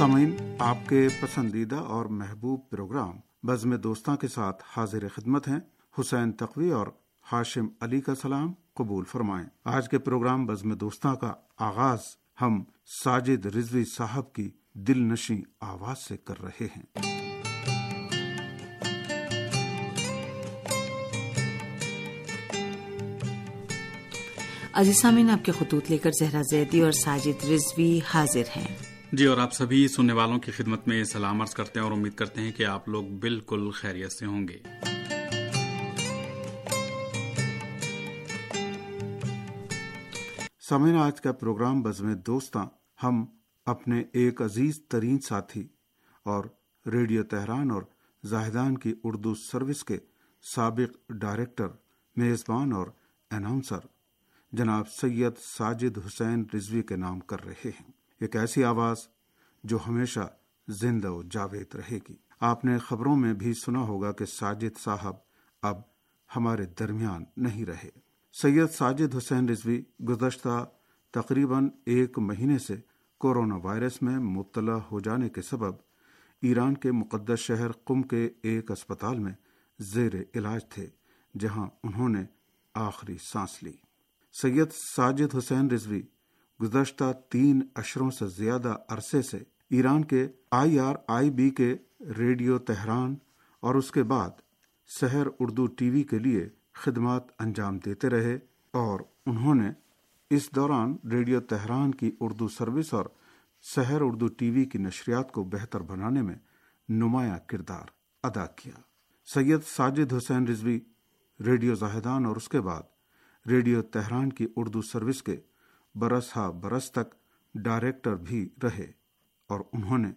سامعین، آپ کے پسندیدہ اور محبوب پروگرام بزم دوستاں کے ساتھ حاضر خدمت ہیں۔ حسین تقوی اور ہاشم علی کا سلام قبول فرمائیں۔ آج کے پروگرام بزم دوستاں کا آغاز ہم ساجد رضوی صاحب کی دل نشیں آواز سے کر رہے ہیں۔ عزیز سامعین، آپ کے خطوط لے کر زہرا زیدی اور ساجد رضوی حاضر ہیں۔ جی، اور آپ سبھی سننے والوں کی خدمت میں سلام عرض کرتے ہیں اور امید کرتے ہیں کہ آپ لوگ بالکل خیریت سے ہوں گے۔ سامعین، آج کا پروگرام بزم دوستاں ہم اپنے ایک عزیز ترین ساتھی اور ریڈیو تہران اور زاہدان کی اردو سروس کے سابق ڈائریکٹر، میزبان اور اناؤنسر جناب سید ساجد حسین رضوی کے نام کر رہے ہیں۔ ایک ایسی آواز جو ہمیشہ زندہ و جاوید رہے گی۔ آپ نے خبروں میں بھی سنا ہوگا کہ ساجد صاحب اب ہمارے درمیان نہیں رہے۔ سید ساجد حسین رضوی گزشتہ تقریباً ایک مہینے سے کورونا وائرس میں مبتلا ہو جانے کے سبب ایران کے مقدس شہر قم کے ایک اسپتال میں زیر علاج تھے، جہاں انہوں نے آخری سانس لی۔ سید ساجد حسین رضوی گزشتہ 3 اشروں سے زیادہ عرصے سے ایران کے آئی آر آئی بی کے ریڈیو تہران اور اس کے بعد سحر اردو ٹی وی کے لیے خدمات انجام دیتے رہے، اور انہوں نے اس دوران ریڈیو تہران کی اردو سروس اور سحر اردو ٹی وی کی نشریات کو بہتر بنانے میں نمایاں کردار ادا کیا۔ سید ساجد حسین رضوی ریڈیو زاہدان اور اس کے بعد ریڈیو تہران کی اردو سروس کے برس ہا برس تک ڈائریکٹر بھی رہے، اور انہوں نے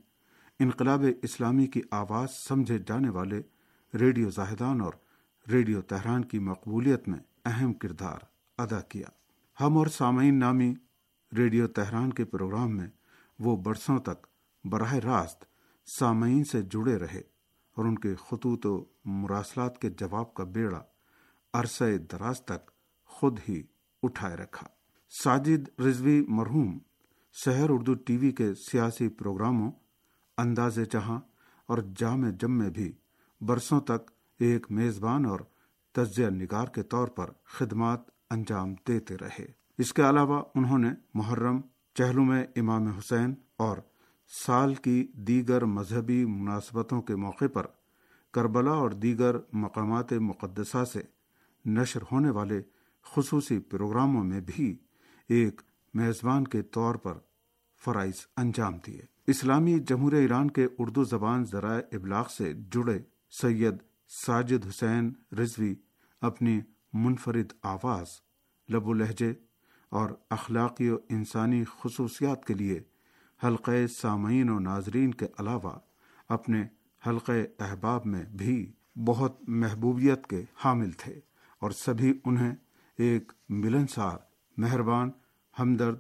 انقلاب اسلامی کی آواز سمجھے جانے والے ریڈیو زاہدان اور ریڈیو تہران کی مقبولیت میں اہم کردار ادا کیا۔ ہم اور سامعین نامی ریڈیو تہران کے پروگرام میں وہ برسوں تک براہ راست سامعین سے جڑے رہے، اور ان کے خطوط و مراسلات کے جواب کا بیڑا عرصہ دراز تک خود ہی اٹھائے رکھا۔ ساجد رضوی مرحوم سحر اردو ٹی وی کے سیاسی پروگراموں انداز جہاں اور جام جم میں بھی برسوں تک ایک میزبان اور تجزیہ نگار کے طور پر خدمات انجام دیتے رہے۔ اس کے علاوہ انہوں نے محرم، چہلم امام حسین اور سال کی دیگر مذہبی مناسبتوں کے موقع پر کربلا اور دیگر مقامات مقدسہ سے نشر ہونے والے خصوصی پروگراموں میں بھی ایک میزبان کے طور پر فرائض انجام دیے۔ اسلامی جمہوریہ ایران کے اردو زبان ذرائع ابلاغ سے جڑے سید ساجد حسین رضوی اپنی منفرد آواز، لب و لہجے اور اخلاقی و انسانی خصوصیات کے لیے حلقۂ سامعین و ناظرین کے علاوہ اپنے حلقۂ احباب میں بھی بہت محبوبیت کے حامل تھے، اور سبھی انہیں ایک ملنسار، مہربان، ہمدرد،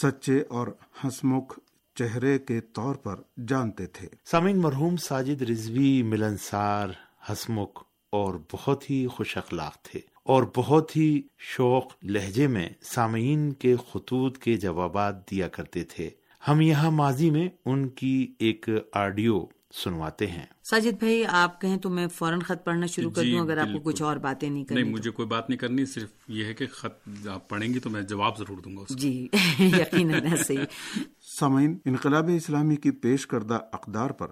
سچے اور ہنسمکھ چہرے کے طور پر جانتے تھے۔ سامعین، مرحوم ساجد رضوی ملنسار، ہنسمکھ اور بہت ہی خوش اخلاق تھے، اور بہت ہی شوق لہجے میں سامعین کے خطوط کے جوابات دیا کرتے تھے۔ ہم یہاں ماضی میں ان کی ایک آڈیو سنواتے ہیں۔ ساجد بھائی، آپ کہیں تو میں فوراً خط پڑھنا شروع کر دوں، اگر آپ کو کچھ اور باتیں نہیں کرنی؟ نہیں، مجھے کوئی بات نہیں کرنی، صرف یہ ہے کہ خط آپ پڑھیں گی تو میں جواب ضرور دوں گا اس کا۔ جی یقیناً صحیح۔ سامعین، انقلاب اسلامی کی پیش کردہ اقدار پر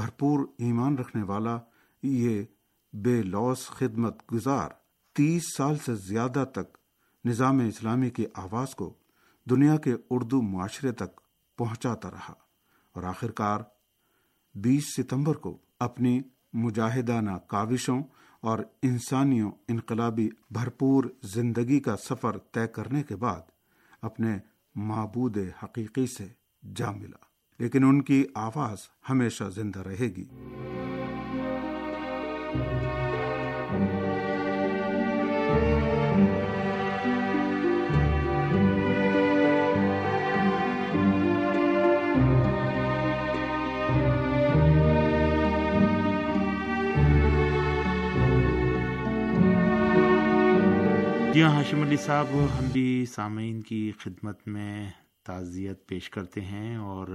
بھرپور ایمان رکھنے والا یہ بے لوث خدمت گزار 30 سال سے زیادہ تک نظام اسلامی کی آواز کو دنیا کے اردو معاشرے تک پہنچاتا رہا، اور آخر کار 20 ستمبر کو اپنی مجاہدانہ کاوشوں اور انسانیوں انقلابی بھرپور زندگی کا سفر طے کرنے کے بعد اپنے معبود حقیقی سے جا ملا، لیکن ان کی آواز ہمیشہ زندہ رہے گی۔ جی ہاشم علی صاحب، ہم بھی سامعین کی خدمت میں تعزیت پیش کرتے ہیں اور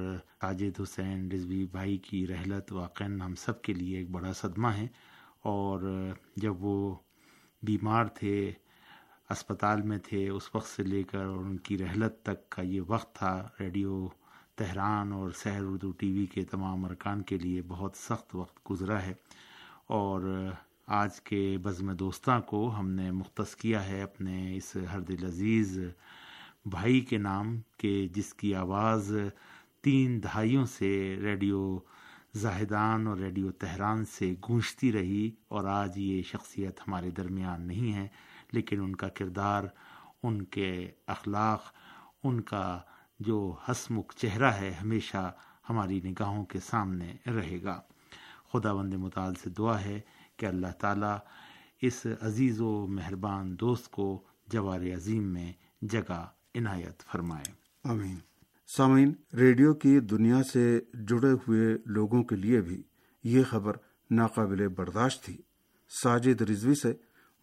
ساجد حسین رضوی بھائی کی رحلت واقعاً ہم سب کے لیے ایک بڑا صدمہ ہے، اور جب وہ بیمار تھے، اسپتال میں تھے، اس وقت سے لے کر اور ان کی رحلت تک کا یہ وقت تھا ریڈیو تہران اور سحر اردو ٹی وی کے تمام ارکان کے لیے بہت سخت وقت گزرا ہے، اور آج کے بزم دوستاں کو ہم نے مختص کیا ہے اپنے اس ہر دل عزیز بھائی کے نام کے، جس کی آواز 3 دہائیوں سے ریڈیو زاہدان اور ریڈیو تہران سے گونجتی رہی، اور آج یہ شخصیت ہمارے درمیان نہیں ہے، لیکن ان کا کردار، ان کے اخلاق، ان کا جو ہسمکھ چہرہ ہے ہمیشہ ہماری نگاہوں کے سامنے رہے گا۔ خداوند متعال سے دعا ہے کہ اللہ تعالیٰ اس عزیز و مہربان دوست کو جوار عظیم میں جگہ عنایت فرمائے، آمین۔ سامعین، ریڈیو کی دنیا سے جڑے ہوئے لوگوں کے لیے بھی یہ خبر ناقابل برداشت تھی۔ ساجد رضوی سے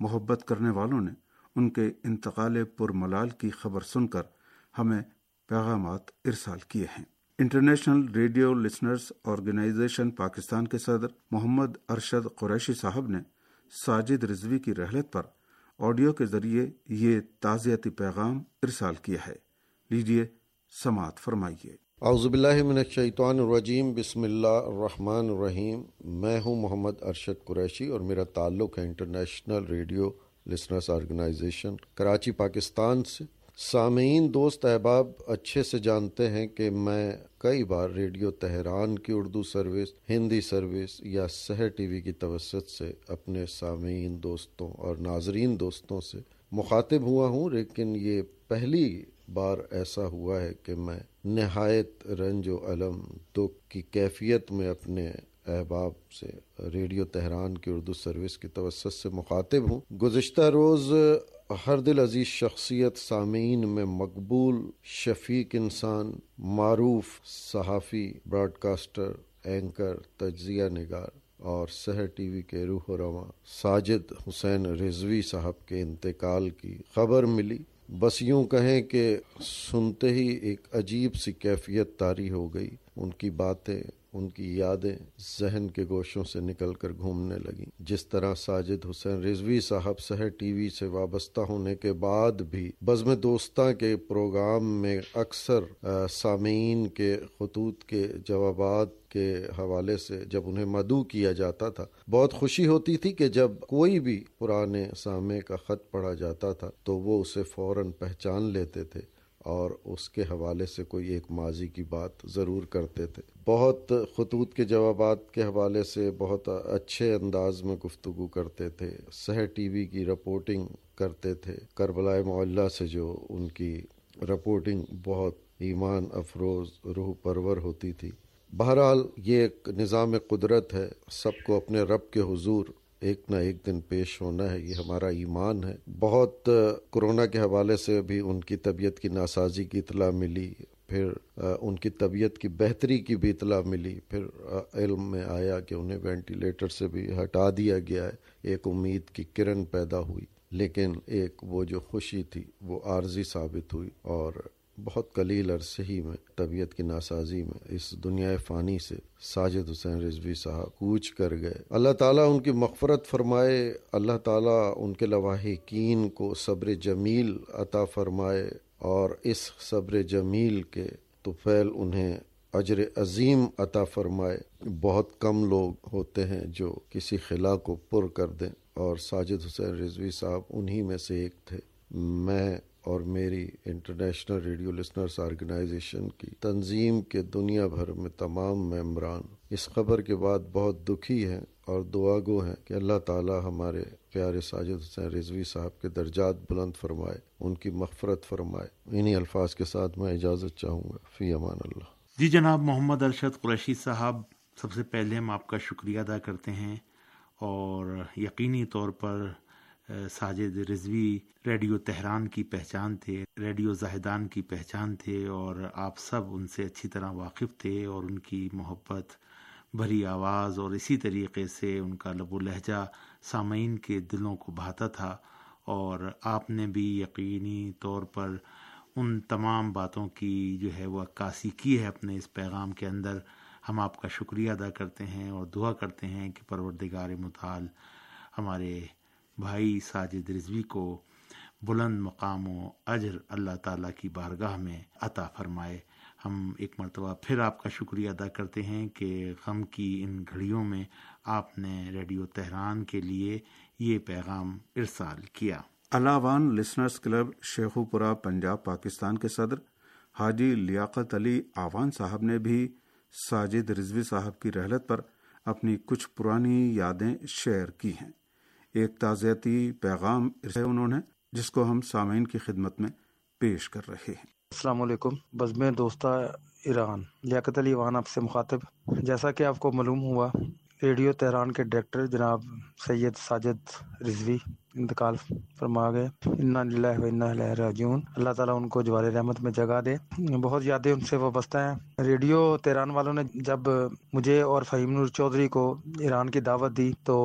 محبت کرنے والوں نے ان کے انتقال پرملال کی خبر سن کر ہمیں پیغامات ارسال کیے ہیں۔ International radio listeners organization Pakistan کے صدر محمد ارشد قریشی صاحب نے ساجد رضوی کی رحلت پر آڈیو کے ذریعے یہ تعزیتی پیغام ارسال کیا ہے، لیجیے سماعت فرمائیے۔ اعوذ باللہ من الشیطان الرجیم، بسم اللہ الرحمن الرحیم۔ میں ہوں محمد ارشد قریشی اور میرا تعلق ہے international radio listeners organization Karachi, Pakistan سے۔ سامعین دوست احباب اچھے سے جانتے ہیں کہ میں کئی بار ریڈیو تہران کی اردو سروس، ہندی سروس یا سحر ٹی وی کی توسط سے اپنے سامعین دوستوں اور ناظرین دوستوں سے مخاطب ہوا ہوں، لیکن یہ پہلی بار ایسا ہوا ہے کہ میں نہایت رنج و الم، دکھ کی کیفیت میں اپنے احباب سے ریڈیو تہران کی اردو سروس کی توسط سے مخاطب ہوں۔ گزشتہ روز ہر دل عزیز شخصیت، سامعین میں مقبول، شفیق انسان، معروف صحافی، براڈ کاسٹر، اینکر، تجزیہ نگار اور سحر ٹی وی کے روح و رواں ساجد حسین رضوی صاحب کے انتقال کی خبر ملی۔ بس یوں کہیں کہ سنتے ہی ایک عجیب سی کیفیت طاری ہو گئی۔ ان کی باتیں، ان کی یادیں ذہن کے گوشوں سے نکل کر گھومنے لگیں۔ جس طرح ساجد حسین رضوی صاحب سحر ٹی وی سے وابستہ ہونے کے بعد بھی بزم دوستاں کے پروگرام میں اکثر سامعین کے خطوط کے جوابات کے حوالے سے جب انہیں مدعو کیا جاتا تھا، بہت خوشی ہوتی تھی کہ جب کوئی بھی پرانے سامع کا خط پڑھا جاتا تھا تو وہ اسے فوراً پہچان لیتے تھے اور اس کے حوالے سے کوئی ایک ماضی کی بات ضرور کرتے تھے۔ بہت خطوط کے جوابات کے حوالے سے بہت اچھے انداز میں گفتگو کرتے تھے، سحر ٹی وی کی رپورٹنگ کرتے تھے، کربلا معلیٰ سے جو ان کی رپورٹنگ بہت ایمان افروز، روح پرور ہوتی تھی۔ بہرحال یہ ایک نظام قدرت ہے، سب کو اپنے رب کے حضور ایک نہ ایک دن پیش ہونا ہے، یہ ہمارا ایمان ہے۔ بہت کرونا کے حوالے سے بھی ان کی طبیعت کی ناسازی کی اطلاع ملی، پھر ان کی طبیعت کی بہتری کی بھی اطلاع ملی، پھر علم میں آیا کہ انہیں وینٹیلیٹر سے بھی ہٹا دیا گیا ہے۔ ایک امید کی کرن پیدا ہوئی، لیکن ایک وہ جو خوشی تھی وہ عارضی ثابت ہوئی، اور بہت قلیل عرصے ہی میں طبیعت کی ناسازی میں اس دنیا فانی سے ساجد حسین رضوی صاحب کوچ کر گئے۔ اللہ تعالیٰ ان کی مغفرت فرمائے، اللہ تعالیٰ ان کے لواحقین کو صبر جمیل عطا فرمائے، اور اس صبر جمیل کے طفیل انہیں اجر عظیم عطا فرمائے۔ بہت کم لوگ ہوتے ہیں جو کسی خلا کو پر کر دیں، اور ساجد حسین رضوی صاحب انہی میں سے ایک تھے۔ میں اور میری انٹرنیشنل ریڈیو لسنرز آرگنائزیشن کی تنظیم کے دنیا بھر میں تمام ممبران اس خبر کے بعد بہت دکھی ہیں اور دعا گو ہیں کہ اللہ تعالی ہمارے پیارے ساجد حسین رضوی صاحب کے درجات بلند فرمائے، ان کی مغفرت فرمائے۔ انہی الفاظ کے ساتھ میں اجازت چاہوں گا، فی امان اللہ۔ جی جناب محمد ارشد قریشی صاحب، سب سے پہلے ہم آپ کا شکریہ ادا کرتے ہیں، اور یقینی طور پر ساجد رضوی ریڈیو تہران کی پہچان تھے، ریڈیو زاہدان کی پہچان تھے، اور آپ سب ان سے اچھی طرح واقف تھے، اور ان کی محبت بھری آواز اور اسی طریقے سے ان کا لب و لہجہ سامعین کے دلوں کو بھاتا تھا، اور آپ نے بھی یقینی طور پر ان تمام باتوں کی جو ہے وہ عکاسی کی ہے اپنے اس پیغام کے اندر. ہم آپ کا شکریہ ادا کرتے ہیں اور دعا کرتے ہیں کہ پروردگار متعال ہمارے بھائی ساجد رضوی کو بلند مقام و اجر اللہ تعالیٰ کی بارگاہ میں عطا فرمائے. ہم ایک مرتبہ پھر آپ کا شکریہ ادا کرتے ہیں کہ غم کی ان گھڑیوں میں آپ نے ریڈیو تہران کے لیے یہ پیغام ارسال کیا. اعوان لسنرز کلب شیخو پورہ پنجاب پاکستان کے صدر حاجی لیاقت علی اعوان صاحب نے بھی ساجد رضوی صاحب کی رحلت پر اپنی کچھ پرانی یادیں شیئر کی ہیں. ایک تعزیتی پیغام انہوں نے جس کو ہم سامعین کی خدمت میں پیش کر رہے ہیں. السلام علیکم بزم دوستاں ایران، لیاقت علی اعوان آپ سے مخاطب. جیسا کہ آپ کو معلوم ہوا، ریڈیو تہران کے ڈائریکٹر جناب سید ساجد رضوی انتقال فرما گئے. انا للہ و انا الیہ راجعون. اللہ تعالیٰ ان کو جوار رحمت میں جگہ دے. بہت یادیں ان سے وابستہ ہیں. ریڈیو تہران والوں نے جب مجھے اور فہیم نور چوہدری کو ایران کی دعوت دی تو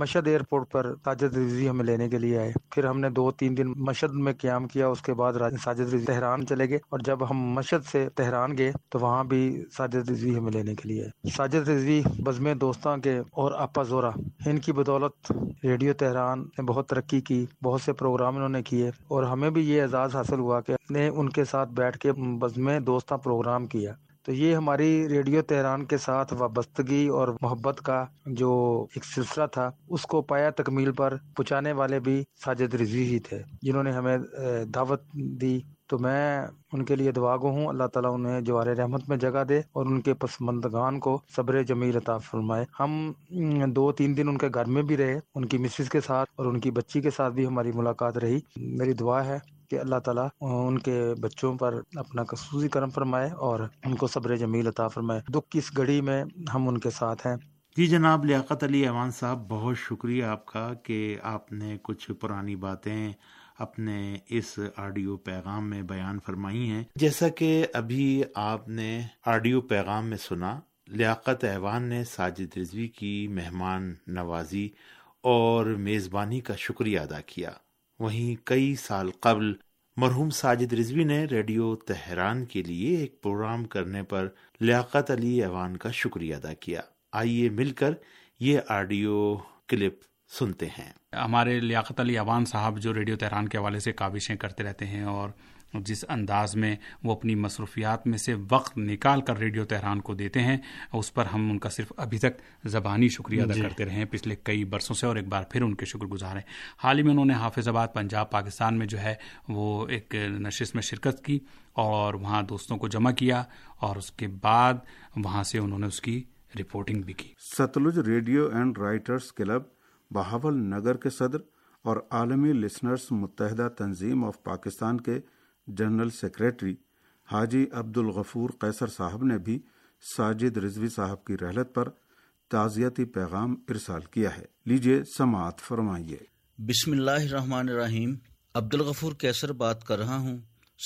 مشہد ایئرپورٹ پر ساجد رضوی ہمیں لینے کے لیے آئے. پھر ہم نے 2-3 دن مشہد میں قیام کیا. اس کے بعد ساجد رضوی تہران چلے گئے اور جب ہم مشہد سے تہران گئے تو وہاں بھی ساجد رضوی ہمیں لینے کے لیے آئے. ساجد رضوی بزم دوستاں کے اور آپا زہرا، ان کی بدولت ریڈیو تہران نے بہت ترقی کی. بہت سے پروگرام انہوں نے کیے اور ہمیں بھی یہ اعزاز حاصل ہوا کہ نے ان کے ساتھ بیٹھ کے بزم دوستاں پروگرام کیا. تو یہ ہماری ریڈیو تہران کے ساتھ وابستگی اور محبت کا جو ایک سلسلہ تھا اس کو پایا تکمیل پر پہنچانے والے بھی ساجد رضوی ہی تھے جنہوں نے ہمیں دعوت دی. تو میں ان کے لیے دعا گو ہوں، اللہ تعالیٰ انہیں جوار رحمت میں جگہ دے اور ان کے پسماندگان کو صبر جمیل عطا فرمائے. ہم 2-3 دن ان کے گھر میں بھی رہے، ان کی مسز کے ساتھ اور ان کی بچی کے ساتھ بھی ہماری ملاقات رہی. میری دعا ہے کہ اللہ تعالیٰ ان کے بچوں پر اپنا خصوصی کرم فرمائے اور ان کو صبر جمیل عطا فرمائے. دکھ کی اس گھڑی میں ہم ان کے ساتھ ہیں. جی جناب لیاقت علی اعوان صاحب، بہت شکریہ آپ کا کہ آپ نے کچھ پرانی باتیں اپنے اس آڈیو پیغام میں بیان فرمائی ہیں. جیسا کہ ابھی آپ نے آڈیو پیغام میں سنا، لیاقت اعوان نے ساجد رضوی کی مہمان نوازی اور میزبانی کا شکریہ ادا کیا. وہیں کئی سال قبل مرحوم ساجد رضوی نے ریڈیو تہران کے لیے ایک پروگرام کرنے پر لیاقت علی اعوان کا شکریہ ادا کیا. آئیے مل کر یہ آڈیو کلپ سنتے ہیں. ہمارے لیاقت علی اعوان صاحب جو ریڈیو تہران کے حوالے سے کاوشیں کرتے رہتے ہیں اور جس انداز میں وہ اپنی مصروفیات میں سے وقت نکال کر ریڈیو تہران کو دیتے ہیں، اس پر ہم ان کا صرف ابھی تک زبانی شکریہ ادا کرتے رہے ہیں پچھلے کئی برسوں سے، اور ایک بار پھر ان کے شکر گزار ہیں. حال ہی میں انہوں نے حافظ آباد پنجاب پاکستان میں جو ہے وہ ایک نشست میں شرکت کی اور وہاں دوستوں کو جمع کیا اور اس کے بعد وہاں سے انہوں نے اس کی رپورٹنگ بھی کی. Sutlej radio and writers club Bahawalnagar کے صدر اور عالمی لسنرز متحدہ تنظیم آف پاکستان کے جنرل سیکریٹری حاجی عبد الغفور قیصر صاحب نے بھی ساجد رضوی صاحب کی رحلت پر تعزیتی پیغام ارسال کیا ہے. لیجئے سماعت فرمائیے. بسم اللہ الرحمن الرحیم. عبد الغفور قیصر بات کر رہا ہوں،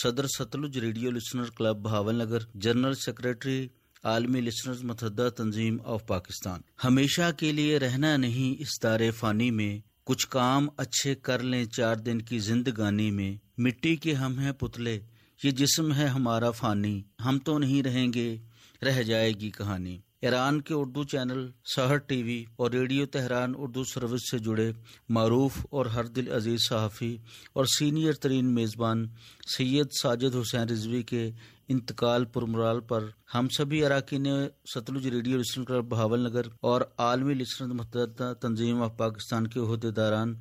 صدر Sutlej radio listener club Bahawalnagar, general secretary عالمی لسنرز متحدہ تنظیم آف پاکستان. ہمیشہ کے لیے رہنا نہیں اس دار فانی میں، کچھ کام اچھے کر لیں 4 دن کی زندگانی میں. مٹی کے ہم ہیں پتلے، یہ جسم ہے ہمارا فانی، ہم تو نہیں رہیں گے، رہ جائے گی کہانی. ایران کے اردو چینل سحر ٹی وی اور ریڈیو تہران اردو سروس سے جڑے معروف اور ہر دل عزیز صحافی اور سینئر ترین میزبان سید ساجد حسین رضوی کے انتقال پرمرال پر ہم سبھی اراکین Sutlej radio listeners club Bahawalnagar اور عالمی لسنرز متحدہ تنظیم آف پاکستان کے عہدیداران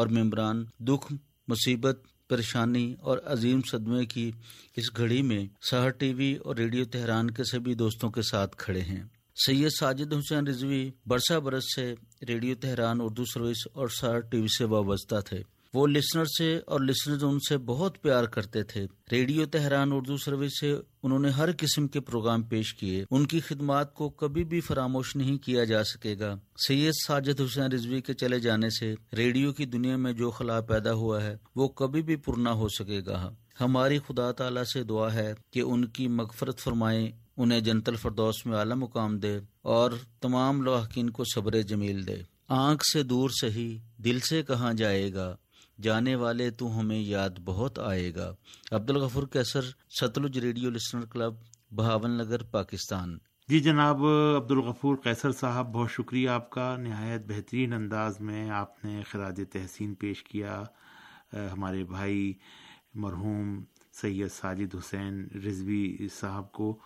اور ممبران دکھ، مصیبت، پریشانی اور عظیم صدمے کی اس گھڑی میں سحر ٹی وی اور ریڈیو تہران کے سبھی دوستوں کے ساتھ کھڑے ہیں. سید ساجد حسین رضوی برسا برس سے ریڈیو تہران اردو سروس اور سحر ٹی وی سے وابستہ تھے. وہ لسنر سے اور لسنرز ان سے بہت پیار کرتے تھے. ریڈیو تہران اردو سروس سے انہوں نے ہر قسم کے پروگرام پیش کیے. ان کی خدمات کو کبھی بھی فراموش نہیں کیا جا سکے گا. سید ساجد حسین رضوی کے چلے جانے سے ریڈیو کی دنیا میں جو خلا پیدا ہوا ہے وہ کبھی بھی پر نہ ہو سکے گا. ہماری خدا تعالیٰ سے دعا ہے کہ ان کی مغفرت فرمائیں، انہیں جنت الفردوس میں اعلیٰ مقام دے اور تمام لاحقین کو صبر جمیل دے. آنکھ سے دور سہی دل سے کہاں جائے گا، جانے والے تو ہمیں یاد بہت آئے گا. Abdul Ghafoor Qaiser, Sutlej radio listener club, Bahawalnagar, Pakistan. جی جناب عبد الغفور قیصر صاحب, بہت شکریہ آپ کا. نہایت بہترین انداز میں آپ نے خراج تحسین پیش کیا ہمارے بھائی مرحوم سید ساجد حسین رضوی صاحب کو,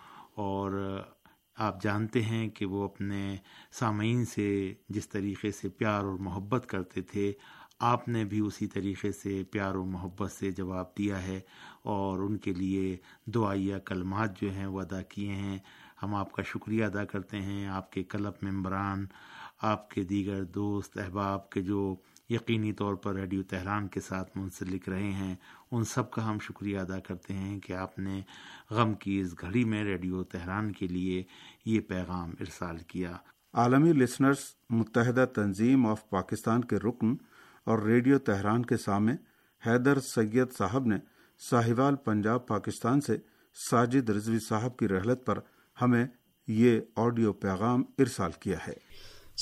اور آپ جانتے ہیں کہ وہ اپنے سامعین سے جس طریقے سے پیار اور محبت کرتے تھے, آپ نے بھی اسی طریقے سے پیار و محبت سے جواب دیا ہے اور ان کے لیے دعائیہ کلمات جو ہیں وہ ادا کیے ہیں. ہم آپ کا شکریہ ادا کرتے ہیں. آپ کے کلب ممبران, آپ کے دیگر دوست احباب کے جو یقینی طور پر ریڈیو تہران کے ساتھ منسلک رہے ہیں, ان سب کا ہم شکریہ ادا کرتے ہیں کہ آپ نے غم کی اس گھڑی میں ریڈیو تہران کے لیے یہ پیغام ارسال کیا. عالمی لسنرز متحدہ تنظیم آف پاکستان کے رکن اور ریڈیو تہران کے سامع حیدر سید صاحب نے ساہیوال پنجاب پاکستان سے ساجد رضوی صاحب کی رحلت پر ہمیں یہ آڈیو پیغام ارسال کیا ہے.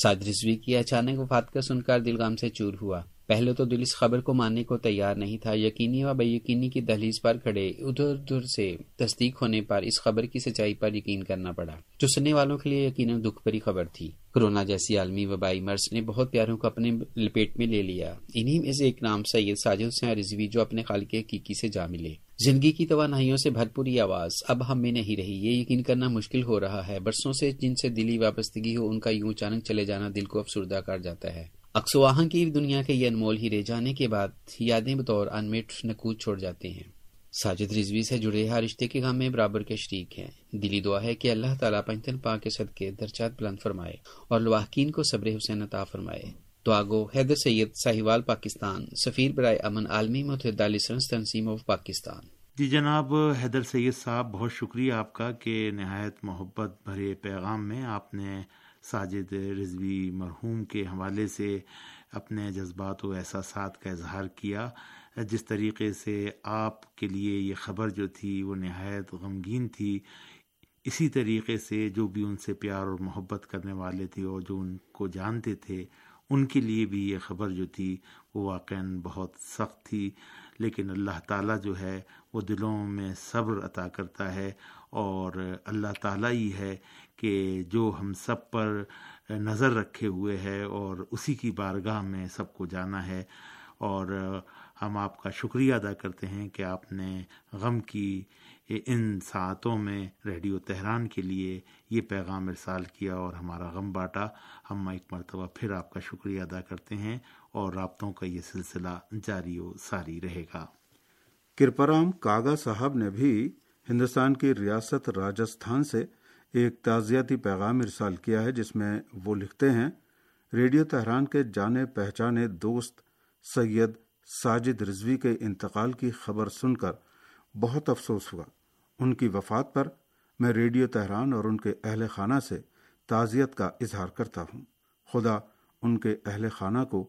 ساجد رضوی کی اچانک وفات کا سن کر دل غم سے چور ہوا. پہلے تو دل اس خبر کو ماننے کو تیار نہیں تھا. یقینی و بے یقینی کی دہلیز پر کھڑے ادھر ادھر سے تصدیق ہونے پر اس خبر کی سچائی پر یقین کرنا پڑا جو سننے والوں کے لیے یقیناً دکھ بھری خبر تھی. کرونا جیسی عالمی وبائی مرض نے بہت پیاروں کو اپنے لپیٹ میں لے لیا. انہی میں سے ایک نام سید ساجد حسین رضوی جو اپنے خالق حقیقی سے جا ملے. زندگی کی توانائیوں سے بھرپور یہ آواز اب ہم میں نہیں رہی. یہ یقین کرنا مشکل ہو رہا ہے. برسوں سے جن سے دلی وابستگی ہو ان کا یوں اچانک چلے جانا دل کو افسردہ کر جاتا ہے. اقس و آہنگ کی دنیا کے یہ انمول ہیرے جانے کے بعد یادیں بطور انمٹ نکوت چھوڑ جاتے ہیں. ساجد رضوی سے جڑے ہر رشتے کے غم میں برابر کے شریک ہیں. دلی دعا ہے کہ اللہ تعالیٰ پنجتن پاک کے صدقے درجات بلند فرمائے اور لواحقین کو صبر حسین عطا فرمائے. دعا گو حیدر سید, ساہیوال, پاکستان, سفیر برائے امن, عالمی متحدہ لسنرز تنظیم آف پاکستان. جی جناب حیدر سید صاحب, بہت شکریہ آپ کا کہ نہایت محبت بھرے پیغام میں آپ نے ساجد رضوی مرحوم کے حوالے سے اپنے جذبات و احساسات کا اظہار کیا. جس طریقے سے آپ کے لیے یہ خبر جو تھی وہ نہایت غمگین تھی, اسی طریقے سے جو بھی ان سے پیار اور محبت کرنے والے تھے اور جو ان کو جانتے تھے ان کے لیے بھی یہ خبر جو تھی وہ واقعاً بہت سخت تھی. لیکن اللہ تعالیٰ جو ہے وہ دلوں میں صبر عطا کرتا ہے, اور اللہ تعالیٰ ہی ہے کہ جو ہم سب پر نظر رکھے ہوئے ہے اور اسی کی بارگاہ میں سب کو جانا ہے. اور ہم آپ کا شکریہ ادا کرتے ہیں کہ آپ نے غم کی ان ساعتوں میں ریڈیو تہران کے لیے یہ پیغام ارسال کیا اور ہمارا غم باٹا. ہم ایک مرتبہ پھر آپ کا شکریہ ادا کرتے ہیں اور رابطوں کا یہ سلسلہ جاری و ساری رہے گا. کرپا رام کاگا صاحب نے بھی ہندوستان کی ریاست راجستھان سے ایک تعزیتی پیغام ارسال کیا ہے جس میں وہ لکھتے ہیں, ریڈیو تہران کے جانے پہچانے دوست سید ساجد رضوی کے انتقال کی خبر سن کر بہت افسوس ہوا. ان کی وفات پر میں ریڈیو تہران اور ان کے اہل خانہ سے تعزیت کا اظہار کرتا ہوں. خدا ان کے اہل خانہ کو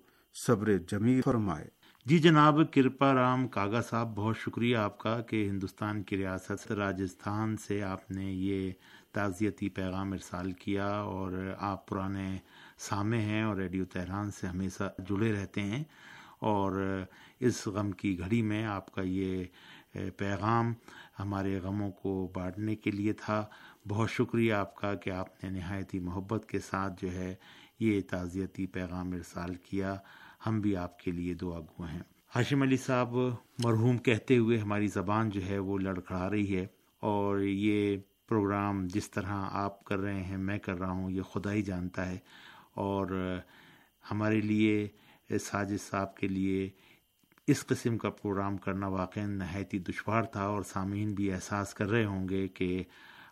صبر جمیل فرمائے. جی جناب کرپا رام کاگا صاحب, بہت شکریہ آپ کا کہ ہندوستان کی ریاست راجستھان سے آپ نے یہ تعزیتی پیغام ارسال کیا, اور آپ پرانے سامع ہیں اور ریڈیو تہران سے ہمیشہ جڑے رہتے ہیں, اور اس غم کی گھڑی میں آپ کا یہ پیغام ہمارے غموں کو بانٹنے کے لیے تھا. بہت شکریہ آپ کا کہ آپ نے نہایت ہی محبت کے ساتھ جو ہے یہ تعزیتی پیغام ارسال کیا. ہم بھی آپ کے لیے دعا گو ہیں. ہاشم علی صاحب, مرحوم کہتے ہوئے ہماری زبان جو ہے وہ لڑکھڑا رہی ہے, اور یہ پروگرام جس طرح آپ کر رہے ہیں میں کر رہا ہوں یہ خدا ہی جانتا ہے, اور ہمارے لیے ساجد صاحب کے لیے اس قسم کا پروگرام کرنا واقعاً نہایت ہی دشوار تھا, اور سامعین بھی احساس کر رہے ہوں گے کہ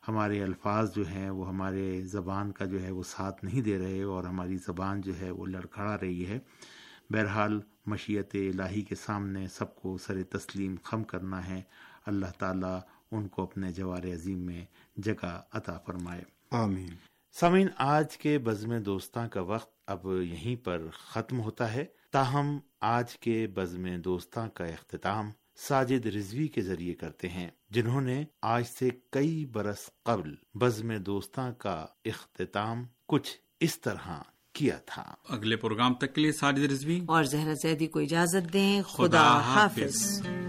ہمارے الفاظ جو ہیں وہ ہمارے زبان کا جو ہے وہ ساتھ نہیں دے رہے اور ہماری زبان جو ہے وہ لڑکھڑا رہی ہے. بہرحال مشیت الہی کے سامنے سب کو سر تسلیم خم کرنا ہے. اللہ تعالیٰ ان کو اپنے جوار عظیم میں جگہ عطا فرمائے, آمین. سامعین, آج کے بزم دوستاں کا وقت اب یہیں پر ختم ہوتا ہے, تاہم آج کے بزم دوستاں کا اختتام ساجد رضوی کے ذریعے کرتے ہیں جنہوں نے آج سے کئی برس قبل بزم دوستاں کا اختتام کچھ اس طرح کیا تھا. اگلے پروگرام تک کے لیے ساجد رضوی اور زہرا زیدی کو اجازت دیں. خدا حافظ.